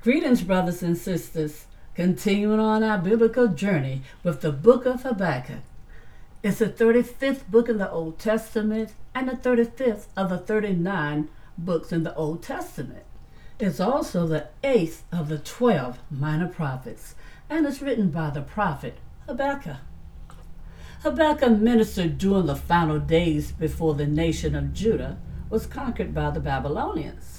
Greetings, brothers and sisters, continuing on our biblical journey with the book of Habakkuk. It's the 35th book in the Old Testament and the 35th of the 39 books in the Old Testament. It's also the 8th of the 12 minor prophets, and it's written by the prophet Habakkuk. Habakkuk ministered during the final days before the nation of Judah was conquered by the Babylonians.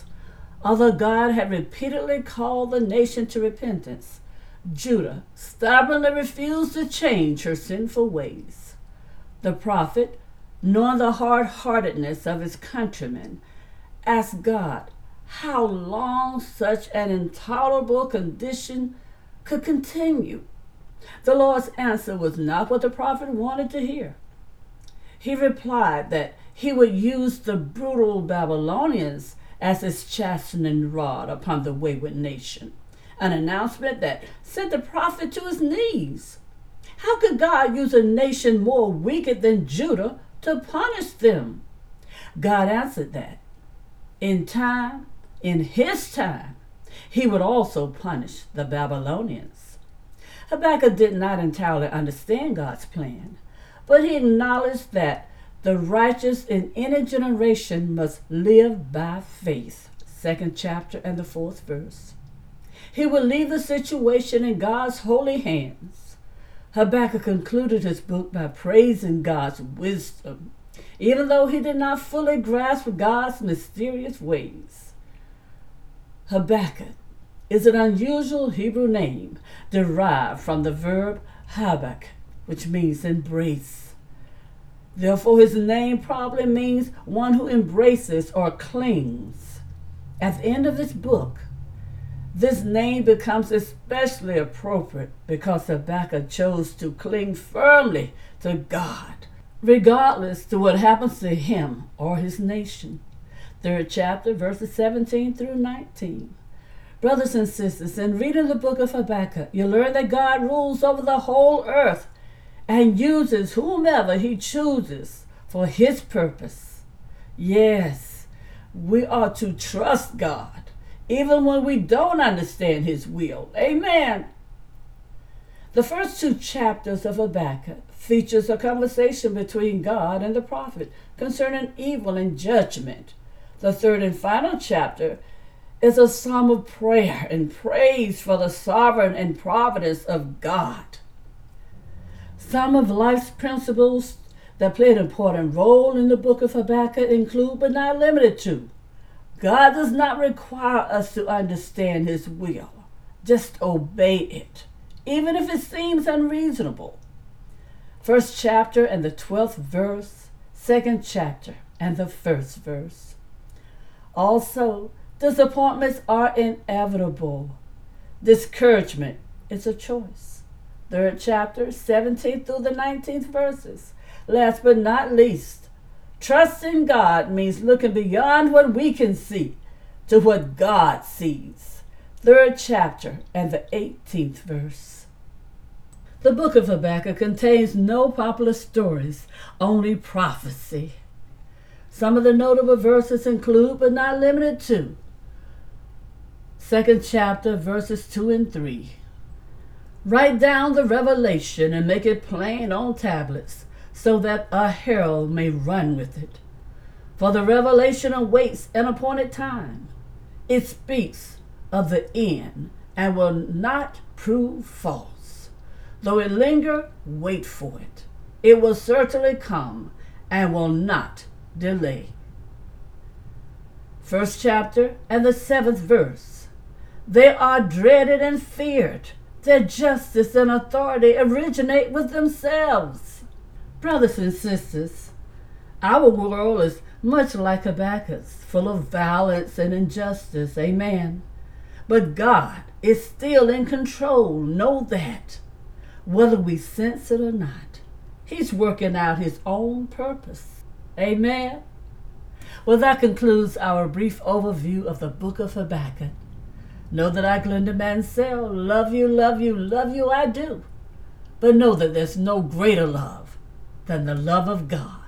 Although God had repeatedly called the nation to repentance, Judah stubbornly refused to change her sinful ways. The prophet, knowing the hard-heartedness of his countrymen, asked God how long such an intolerable condition could continue. The Lord's answer was not what the prophet wanted to hear. He replied that he would use the brutal Babylonians as his chastening rod upon the wayward nation, an announcement that sent the prophet to his knees. How could God use a nation more wicked than Judah to punish them? God answered that in his time, he would also punish the Babylonians. Habakkuk did not entirely understand God's plan, but he acknowledged that the righteous in any generation must live by faith. 2nd chapter and the 4th verse. He will leave the situation in God's holy hands. Habakkuk concluded his book by praising God's wisdom, even though he did not fully grasp God's mysterious ways. Habakkuk is an unusual Hebrew name derived from the verb habak, which means embrace. Therefore, his name probably means one who embraces or clings. At the end of this book, this name becomes especially appropriate because Habakkuk chose to cling firmly to God, regardless to what happens to him or his nation. 3rd chapter, verses 17 through 19. Brothers and sisters, in reading the book of Habakkuk, you learn that God rules over the whole earth and uses whomever he chooses for his purpose. Yes, we are to trust God, even when we don't understand his will. Amen. The first 2 chapters of Habakkuk features a conversation between God and the prophet concerning evil and judgment. The 3rd and final chapter is a psalm of prayer and praise for the sovereign and providence of God. Some of life's principles that play an important role in the book of Habakkuk include, but not limited to, God does not require us to understand his will. Just obey it, even if it seems unreasonable. 1st chapter and the 12th verse, 2nd chapter and the 1st verse. Also, disappointments are inevitable. Discouragement is a choice. 3rd chapter, 17th through the 19th verses. Last but not least, trusting God means looking beyond what we can see to what God sees. 3rd chapter and the 18th verse. The book of Habakkuk contains no popular stories, only prophecy. Some of the notable verses include, but not limited to, 2nd chapter, verses 2 and 3. Write down the revelation and make it plain on tablets so that a herald may run with it. For the revelation awaits an appointed time. It speaks of the end and will not prove false. Though it linger, wait for it. It will certainly come and will not delay. 1st chapter and the 7th verse. They are dreaded and feared. Their justice and authority originate with themselves. Brothers and sisters, our world is much like Habakkuk's, full of violence and injustice. Amen. But God is still in control. Know that, whether we sense it or not. He's working out his own purpose. Amen. Well, that concludes our brief overview of the book of Habakkuk. Know that I, Glenda Mansell, love you, love you, love you, I do. But know that there's no greater love than the love of God.